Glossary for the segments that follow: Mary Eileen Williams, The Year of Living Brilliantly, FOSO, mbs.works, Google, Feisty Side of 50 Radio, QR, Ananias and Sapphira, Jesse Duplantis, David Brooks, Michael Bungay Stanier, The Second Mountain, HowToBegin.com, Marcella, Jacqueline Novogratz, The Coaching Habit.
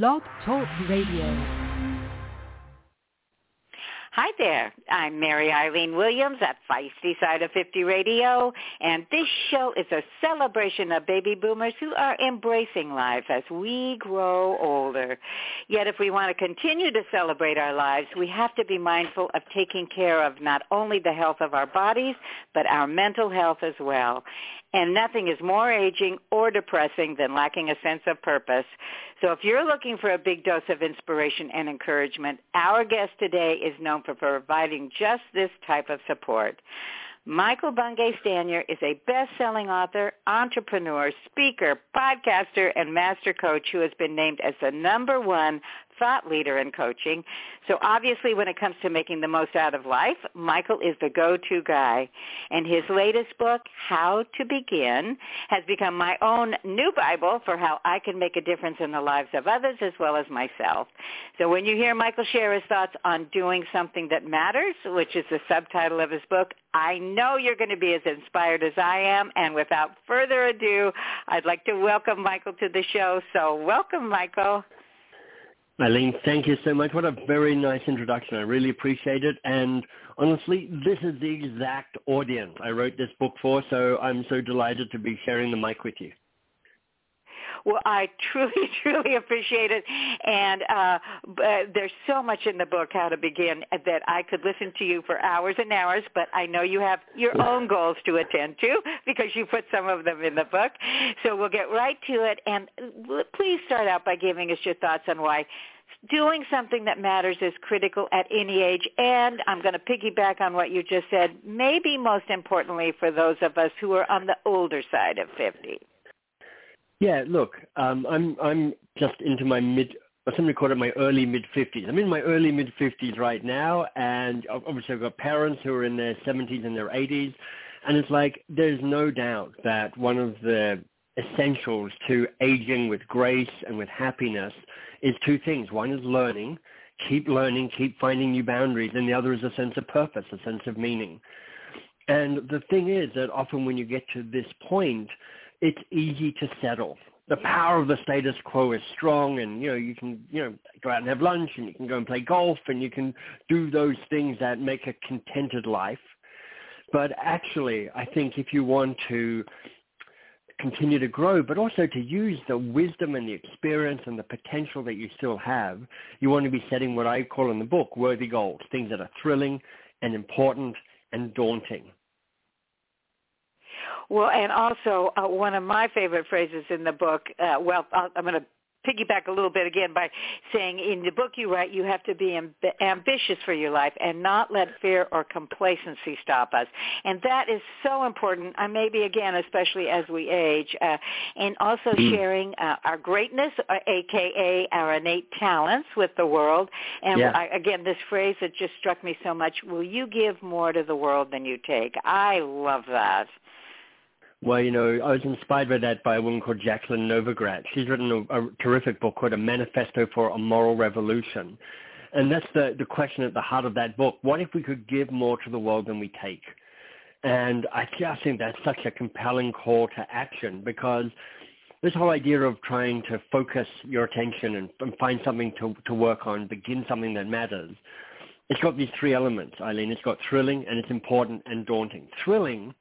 Blog Talk Radio. Hi there, I'm Mary Eileen Williams at Feisty Side of 50 Radio, and this show is a celebration of baby boomers who are embracing life as we grow older. Yet if we want to continue to celebrate our lives, we have to be mindful of taking care of not only the health of our bodies, but our mental health as well. And nothing is more aging or depressing than lacking a sense of purpose. So if you're looking for a big dose of inspiration and encouragement, our guest today is known for providing just this type of support. Michael Bungay Stanier is a best-selling author, entrepreneur, speaker, podcaster, and master coach who has been named as the #1 thought leader in coaching. So obviously when it comes to making the most out of life, Michael is the go-to guy. And his latest book, How to Begin, has become my own new Bible for how I can make a difference in the lives of others as well as myself. So when you hear Michael share his thoughts on doing something that matters, which is the subtitle of his book, I know you're going to be as inspired as I am. And without further ado, I'd like to welcome Michael to the show. So welcome, Michael. Eileen, thank you so much. What a very nice introduction. I really appreciate it. And honestly, this is the exact audience I wrote this book for, so I'm so delighted to be sharing the mic with you. Well, I truly, truly appreciate it. And there's so much in the book, How to Begin, that I could listen to you for hours and hours, but I know you have your own goals to attend to because you put some of them in the book. So we'll get right to it. And please start out by giving us your thoughts on why doing something that matters is critical at any age. And I'm going to piggyback on what you just said, maybe most importantly for those of us who are on the older side of 50. Yeah, look, I'm just into my somebody called it my early mid-50s. I'm in my early mid-50s right now, and obviously I've got parents who are in their 70s and their 80s, and it's like there's no doubt that one of the essentials to aging with grace and with happiness is two things. One is learning, keep finding new boundaries, and the other is a sense of purpose, a sense of meaning. And the thing is that often when you get to this point, it's easy to settle. The power of the status quo is strong, and you can go out and have lunch, and you can go and play golf, and you can do those things that make a contented life. But actually, I think if you want to continue to grow, but also to use the wisdom and the experience and the potential that you still have, you want to be setting what I call in the book worthy goals, things that are thrilling and important and daunting. Well, and also one of my favorite phrases in the book, I'm going to piggyback a little bit again by saying in the book you write, you have to be ambitious for your life and not let fear or complacency stop us. And that is so important, maybe again, especially as we age, and also sharing our greatness, a.k.a. our innate talents with the world. And again, this phrase that just struck me so much, will you give more to the world than you take? I love that. Well, I was inspired by that by a woman called Jacqueline Novogratz. She's written a terrific book called A Manifesto for a Moral Revolution. And that's the question at the heart of that book. What if we could give more to the world than we take? And I just think that's such a compelling call to action, because this whole idea of trying to focus your attention and find something to work on, begin something that matters, it's got these three elements, Eileen. It's got thrilling, and it's important and daunting. Thrilling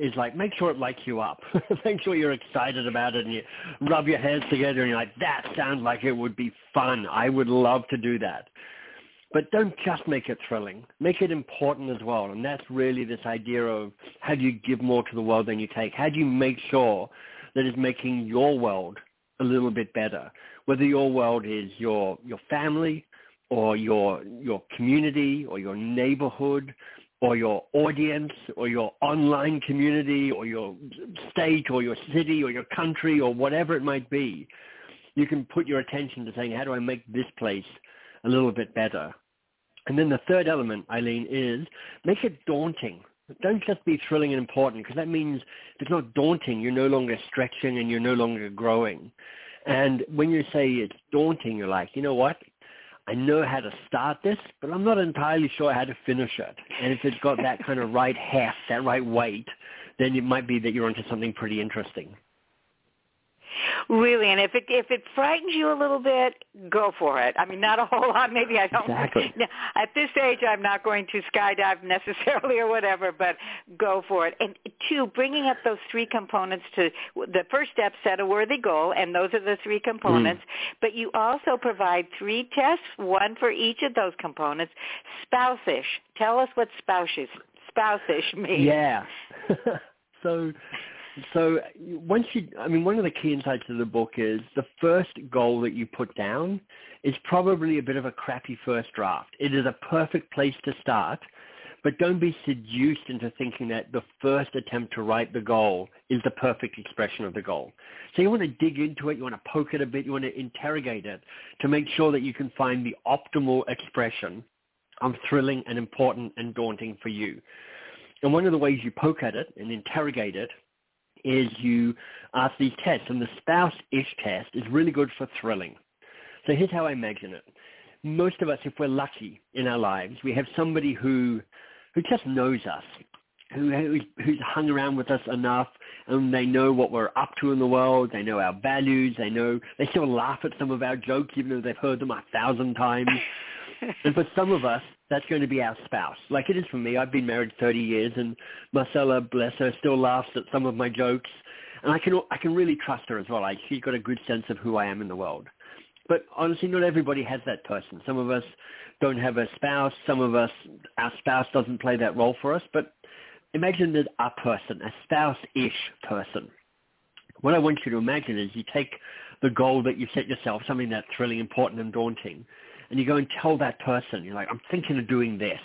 is like, make sure it lights you up. Make sure you're excited about it and you rub your hands together and you're like, that sounds like it would be fun. I would love to do that. But don't just make it thrilling. Make it important as well. And that's really this idea of how do you give more to the world than you take? How do you make sure that it's making your world a little bit better? Whether your world is your family or your community or your neighborhood, or your audience, or your online community, or your state, or your city, or your country, or whatever it might be, you can put your attention to saying, how do I make this place a little bit better? And then the third element, Eileen, is make it daunting. Don't just be thrilling and important, because that means if it's not daunting, you're no longer stretching and you're no longer growing. And when you say it's daunting, you're like, you know what? I know how to start this, but I'm not entirely sure how to finish it. And if it's got that kind of right heft, that right weight, then it might be that you're onto something pretty interesting. Really, and if it frightens you a little bit, go for it. I mean, not a whole lot. Maybe I don't. Exactly. At this age, I'm not going to skydive necessarily or whatever, but go for it. And two, bringing up those three components to the first step, set a worthy goal, and those are the three components. But you also provide three tests, one for each of those components. Spouse-ish. Tell us what spouse-ish means. Yeah. So once you, I mean, one of the key insights of the book is the first goal that you put down is probably a bit of a crappy first draft. It is a perfect place to start, but don't be seduced into thinking that the first attempt to write the goal is the perfect expression of the goal. So you want to dig into it, you want to poke it a bit, you want to interrogate it to make sure that you can find the optimal expression of thrilling and important and daunting for you. And one of the ways you poke at it and interrogate it is you ask these tests, and the spouse-ish test is really good for thrilling. So here's how I imagine it. Most of us, if we're lucky in our lives, we have somebody who just knows us, who's hung around with us enough, and they know what we're up to in the world, they know our values, they still laugh at some of our jokes, even though they've heard them 1,000 times. And for some of us, that's going to be our spouse. Like it is for me. I've been married 30 years, and Marcella, bless her, still laughs at some of my jokes. And I can really trust her as well. She's got a good sense of who I am in the world. But honestly, not everybody has that person. Some of us don't have a spouse. Some of us, our spouse doesn't play that role for us. But imagine there's a person, a spouse-ish person. What I want you to imagine is you take the goal that you've set yourself, something that's really important and daunting, and you go and tell that person, you're like, I'm thinking of doing this.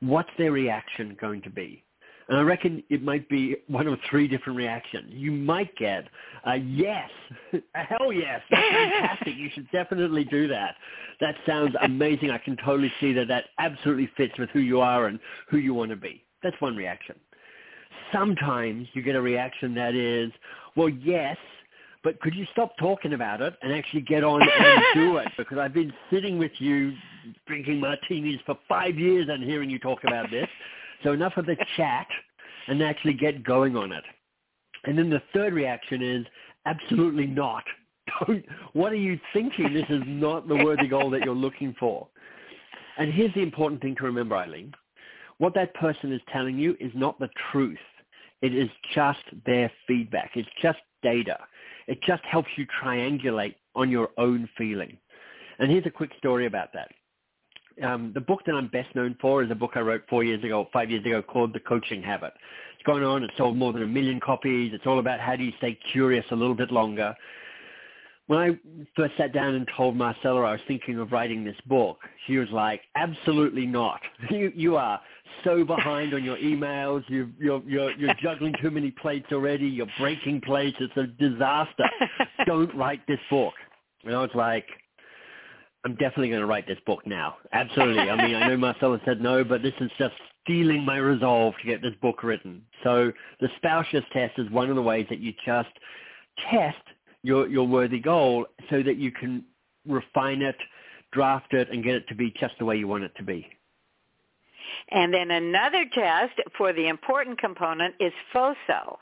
What's their reaction going to be? And I reckon it might be one of three different reactions. You might get a yes, a hell yes, that's fantastic. You should definitely do that. That sounds amazing. I can totally see that absolutely fits with who you are and who you want to be. That's one reaction. Sometimes you get a reaction that is, well, yes, but could you stop talking about it and actually get on and do it? Because I've been sitting with you drinking martinis for 5 years and hearing you talk about this. So enough of the chat and actually get going on it. And then the third reaction is absolutely not. What are you thinking? This is not the worthy goal that you're looking for. And here's the important thing to remember, Eileen. What that person is telling you is not the truth. It is just their feedback. It's just data. It just helps you triangulate on your own feeling. And here's a quick story about that. The book that I'm best known for is a book I wrote 5 years ago called The Coaching Habit. It's gone on. It's sold more than 1 million copies. It's all about how do you stay curious a little bit longer. When I first sat down and told Marcella I was thinking of writing this book, she was like, absolutely not. You are so behind on your emails. You're juggling too many plates already. You're breaking plates. It's a disaster. Don't write this book. And I was like, I'm definitely going to write this book now. Absolutely. I mean, I know Marcella said no, but this is just stealing my resolve to get this book written. So the spouse-ish test is one of the ways that you just test your worthy goal so that you can refine it, draft it, and get it to be just the way you want it to be. And then another test for the important component is FOSO.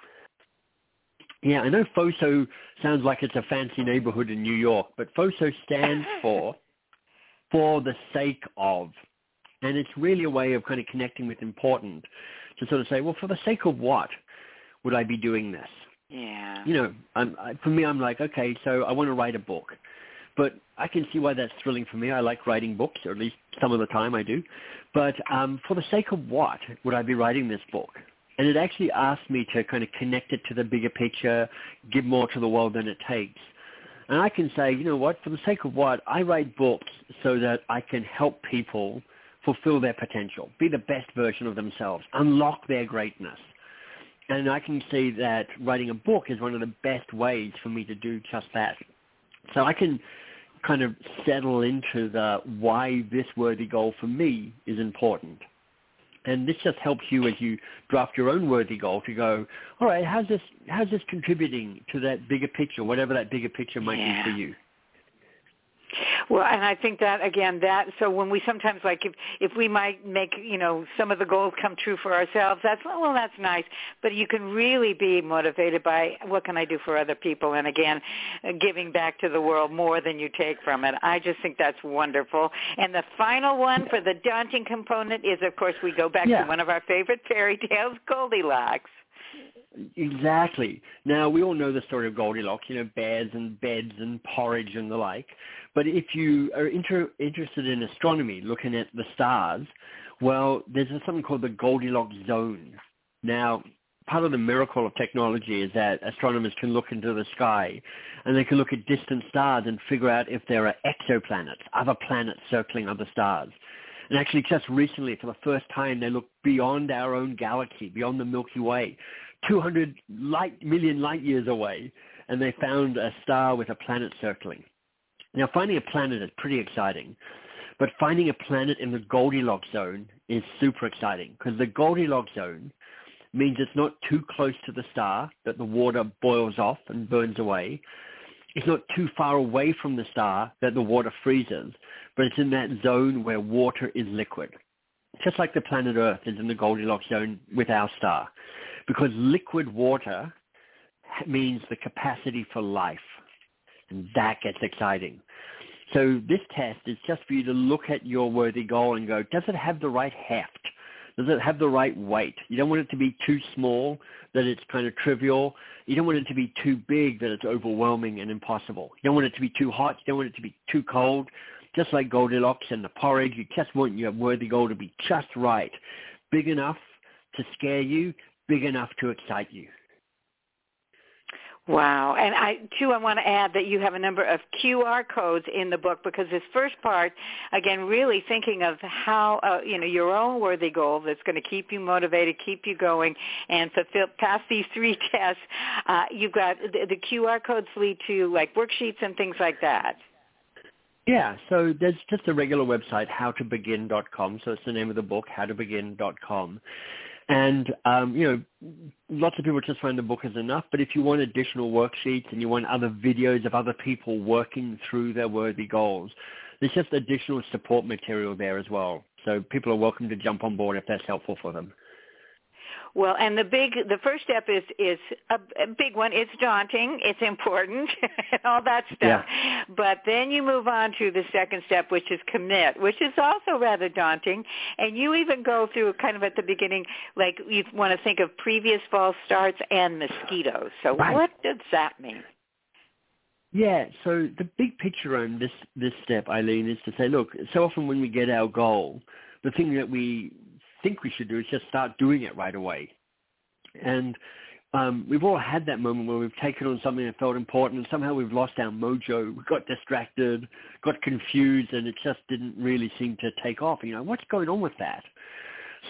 Yeah, I know FOSO sounds like it's a fancy neighborhood in New York, but FOSO stands for the sake of. And it's really a way of kind of connecting with important to sort of say, well, for the sake of what would I be doing this? Yeah. You know, for me, I'm like, okay, so I want to write a book. But I can see why that's thrilling for me. I like writing books, or at least some of the time I do. But for the sake of what would I be writing this book? And it actually asked me to kind of connect it to the bigger picture, give more to the world than it takes. And I can say, you know what, for the sake of what, I write books so that I can help people fulfill their potential, be the best version of themselves, unlock their greatness. And I can see that writing a book is one of the best ways for me to do just that. So I can kind of settle into the why this worthy goal for me is important. And this just helps you as you draft your own worthy goal to go, all right, how's this contributing to that bigger picture, whatever that bigger picture might be for you? Well, and I think that, again, that, so when we sometimes, like, if we might make, you know, some of the goals come true for ourselves, that's, well, that's nice. But you can really be motivated by what can I do for other people? And, again, giving back to the world more than you take from it. I just think that's wonderful. And the final one for the daunting component is, of course, we go back to one of our favorite fairy tales, Goldilocks. Exactly. Now, we all know the story of Goldilocks, you know, bears and beds and porridge and the like. But if you are interested in astronomy, looking at the stars, well, there's something called the Goldilocks zone. Now, part of the miracle of technology is that astronomers can look into the sky and they can look at distant stars and figure out if there are exoplanets, other planets circling other stars. And actually, just recently, for the first time, they looked beyond our own galaxy, beyond the Milky Way, 200 million light years away, and they found a star with a planet circling. Now, finding a planet is pretty exciting, but finding a planet in the Goldilocks zone is super exciting, because the Goldilocks zone means it's not too close to the star that the water boils off and burns away. It's not too far away from the star that the water freezes, but it's in that zone where water is liquid. Just like the planet Earth is in the Goldilocks zone with our star, because liquid water means the capacity for life, and that gets exciting. So this test is just for you to look at your worthy goal and go, does it have the right heft? Does it have the right weight? You don't want it to be too small that it's kind of trivial. You don't want it to be too big that it's overwhelming and impossible. You don't want it to be too hot. You don't want it to be too cold. Just like Goldilocks and the porridge, you just want your worthy goal to be just right. Big enough to scare you, big enough to excite you. Wow. And I want to add that you have a number of QR codes in the book, because this first part, again, really thinking of how, your own worthy goal that's going to keep you motivated, keep you going, and fulfill past these three tests. You've got the QR codes lead to, like, worksheets and things like that. Yeah. So there's just a regular website, HowToBegin.com. So it's the name of the book, HowToBegin.com. And, lots of people just find the book is enough, but if you want additional worksheets and you want other videos of other people working through their worthy goals, there's just additional support material there as well. So people are welcome to jump on board if that's helpful for them. Well, and the first step is a big one. It's daunting. It's important, and all that stuff. Yeah. But then you move on to the second step, which is commit, which is also rather daunting. And you even go through kind of at the beginning, like you want to think of previous false starts and mosquitoes. So What does that mean? Yeah, so the big picture on this step, Eileen, is to say, look, so often when we get our goal, the thing that we think we should do is just start doing it right away. And we've all had that moment where we've taken on something that felt important and somehow we've lost our mojo, we got distracted, got confused, and it just didn't really seem to take off. You know, what's going on with that?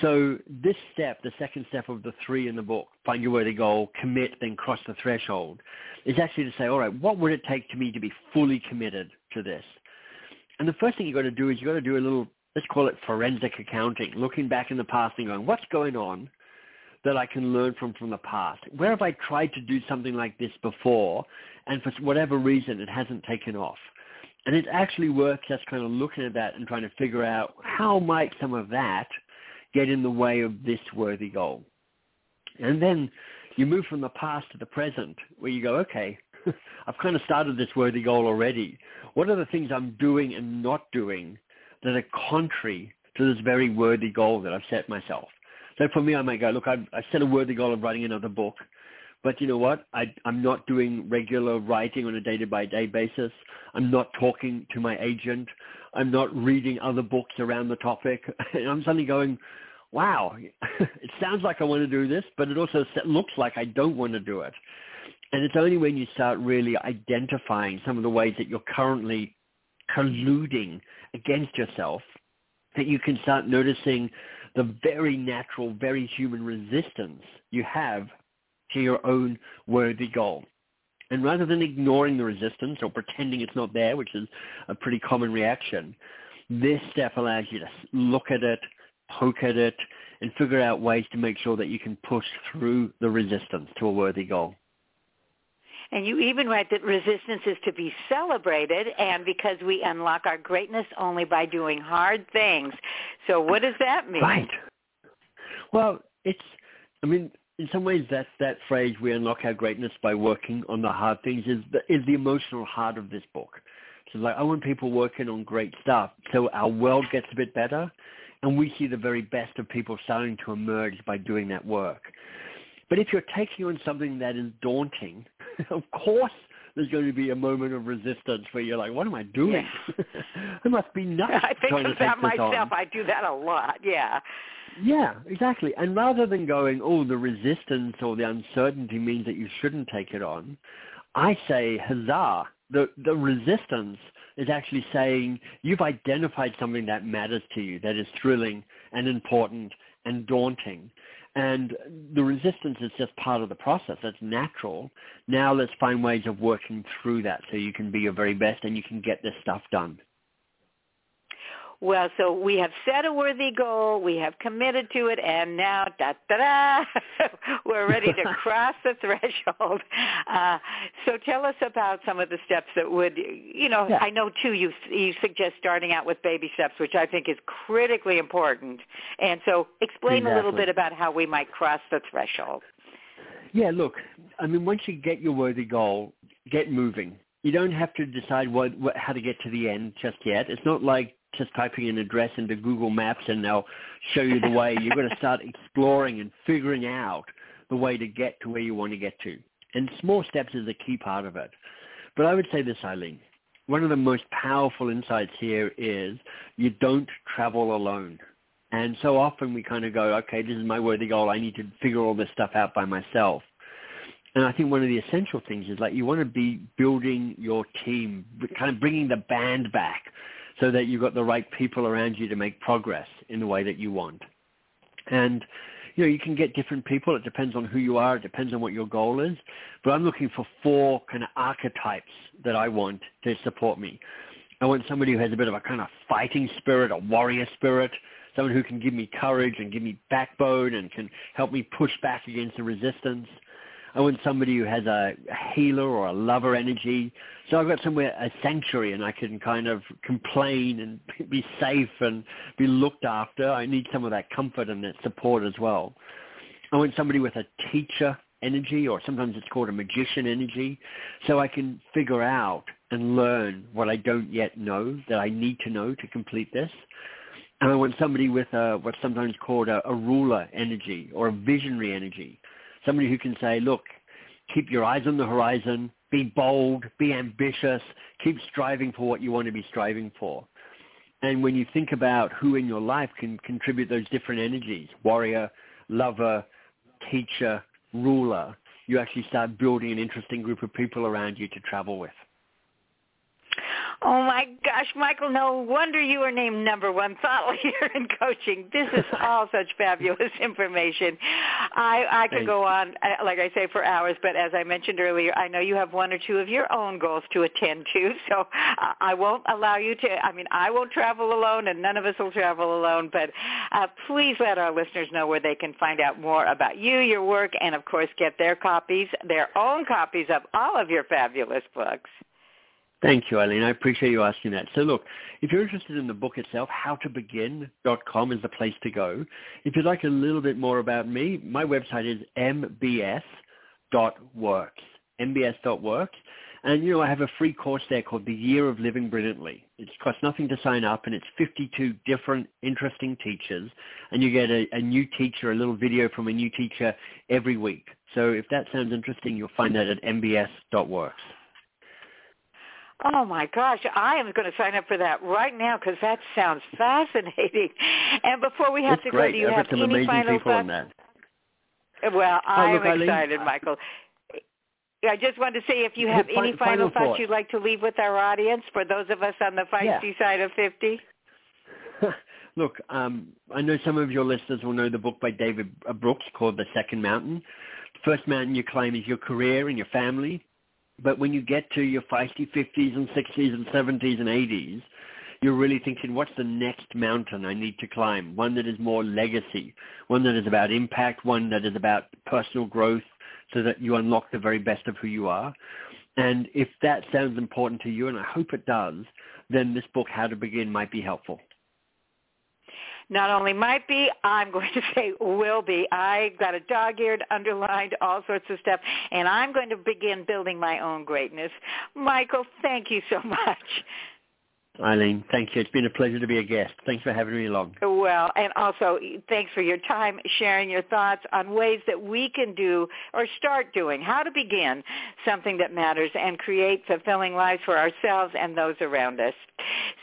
So this step, the second step of the three in the book, find your worthy goal, commit, then cross the threshold, is actually to say, all right, what would it take to me to be fully committed to this? And the first thing you've got to do is you've got to do a little, let's call it forensic accounting, looking back in the past and going, what's going on that I can learn from the past? Where have I tried to do something like this before, and for whatever reason, it hasn't taken off? And it's actually worth just kind of looking at that and trying to figure out how might some of that get in the way of this worthy goal. And then you move from the past to the present, where you go, okay, I've kind of started this worthy goal already. What are the things I'm doing and not doing that are contrary to this very worthy goal that I've set myself? So for me, I might go, look, I set a worthy goal of writing another book, but you know what? I'm not doing regular writing on a day-to-day basis. I'm not talking to my agent. I'm not reading other books around the topic. And I'm suddenly going, wow, it sounds like I want to do this, but it also looks like I don't want to do it. And it's only when you start really identifying some of the ways that you're currently colluding against yourself that you can start noticing the very natural, very human resistance you have to your own worthy goal. And rather than ignoring the resistance or pretending it's not there, which is a pretty common reaction, this step allows you to look at it, poke at it, and figure out ways to make sure that you can push through the resistance to a worthy goal. And you even write that resistance is to be celebrated, and because we unlock our greatness only by doing hard things. So what does that mean? Right. Well, in some ways, that phrase, we unlock our greatness by working on the hard things, is the emotional heart of this book. So like, I want people working on great stuff so our world gets a bit better, and we see the very best of people starting to emerge by doing that work. But if you're taking on something that is daunting, of course there's going to be a moment of resistance where you're like, what am I doing? Yeah. I must be nuts. I think about myself. I do that a lot, yeah. Yeah, exactly. And rather than going, the resistance or the uncertainty means that you shouldn't take it on, I say, huzzah, the resistance is actually saying you've identified something that matters to you, that is thrilling and important and daunting. And the resistance is just part of the process. That's natural. Now let's find ways of working through that so you can be your very best and you can get this stuff done. Well, so we have set a worthy goal, we have committed to it, and now, da-da-da, we're ready to cross the threshold. So tell us about some of the steps that would, yeah. I know, too, you suggest starting out with baby steps, which I think is critically important. And so explain exactly. A little bit about how we might cross the threshold. Yeah, look, once you get your worthy goal, get moving. You don't have to decide how to get to the end just yet. It's not like just typing an address into Google Maps and they'll show you the way. You're going to start exploring and figuring out the way to get to where you want to get to. And small steps is a key part of it. But I would say this, Eileen, one of the most powerful insights here is you don't travel alone. And so often we kind of go, okay, this is my worthy goal. I need to figure all this stuff out by myself. And I think one of the essential things is you want to be building your team, kind of bringing the band back, so that you've got the right people around you to make progress in the way that you want. And, you can get different people. It depends on who you are. It depends on what your goal is. But I'm looking for 4 kind of archetypes that I want to support me. I want somebody who has a bit of a kind of fighting spirit, a warrior spirit, someone who can give me courage and give me backbone and can help me push back against the resistance. I want somebody who has a healer or a lover energy. So I've got somewhere, a sanctuary, and I can kind of complain and be safe and be looked after. I need some of that comfort and that support as well. I want somebody with a teacher energy, or sometimes it's called a magician energy, so I can figure out and learn what I don't yet know that I need to know to complete this. And I want somebody with what's sometimes called a ruler energy or a visionary energy. Somebody who can say, look, keep your eyes on the horizon, be bold, be ambitious, keep striving for what you want to be striving for. And when you think about who in your life can contribute those different energies, warrior, lover, teacher, ruler, you actually start building an interesting group of people around you to travel with. Oh, my gosh, Michael, no wonder you are named #1 thought leader in coaching. This is all such fabulous information. I could go on, like I say, for hours, but as I mentioned earlier, I know you have 1 or 2 of your own goals to attend to, so I won't allow you to, I won't travel alone, and none of us will travel alone, but please let our listeners know where they can find out more about you, your work, and, of course, get their own copies of all of your fabulous books. Thank you, Eileen. I appreciate you asking that. So look, if you're interested in the book itself, HowToBegin.com is the place to go. If you'd like a little bit more about me, my website is mbs.works, mbs.works. And, I have a free course there called The Year of Living Brilliantly. It costs nothing to sign up, and it's 52 different interesting teachers. And you get a new teacher, a little video from a new teacher every week. So if that sounds interesting, you'll find that at mbs.works. Oh, my gosh, I am going to sign up for that right now because that sounds fascinating. And before we have to go, do you have any final thoughts? Well, I'm excited, Michael. I just wanted to see if you have any final thoughts you'd like to leave with our audience, for those of us on the Feisty Side of 50. Look, I know some of your listeners will know the book by David Brooks called The Second Mountain. The first mountain you climb is your career and your family. But when you get to your feisty 50s and 60s and 70s and 80s, you're really thinking, what's the next mountain I need to climb? One that is more legacy, one that is about impact, one that is about personal growth so that you unlock the very best of who you are. And if that sounds important to you, and I hope it does, then this book, How to Begin, might be helpful. Not only might be, I'm going to say will be. I've got it dog-eared, underlined, all sorts of stuff, and I'm going to begin building my own greatness. Michael, thank you so much. Eileen, thank you. It's been a pleasure to be a guest. Thanks for having me along. Well, and also thanks for your time, sharing your thoughts on ways that we can do or start doing, how to begin something that matters and create fulfilling lives for ourselves and those around us.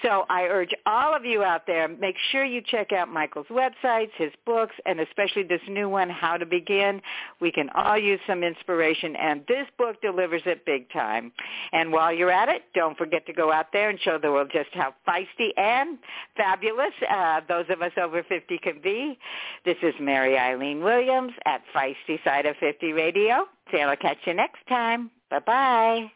So I urge all of you out there, make sure you check out Michael's websites, his books, and especially this new one, How to Begin. We can all use some inspiration, and this book delivers it big time. And while you're at it, don't forget to go out there and show the world just how feisty and fabulous those of us over 50 can be. This is Mary Eileen Williams at Feisty Side of 50 Radio. I'll catch you next time. Bye-bye.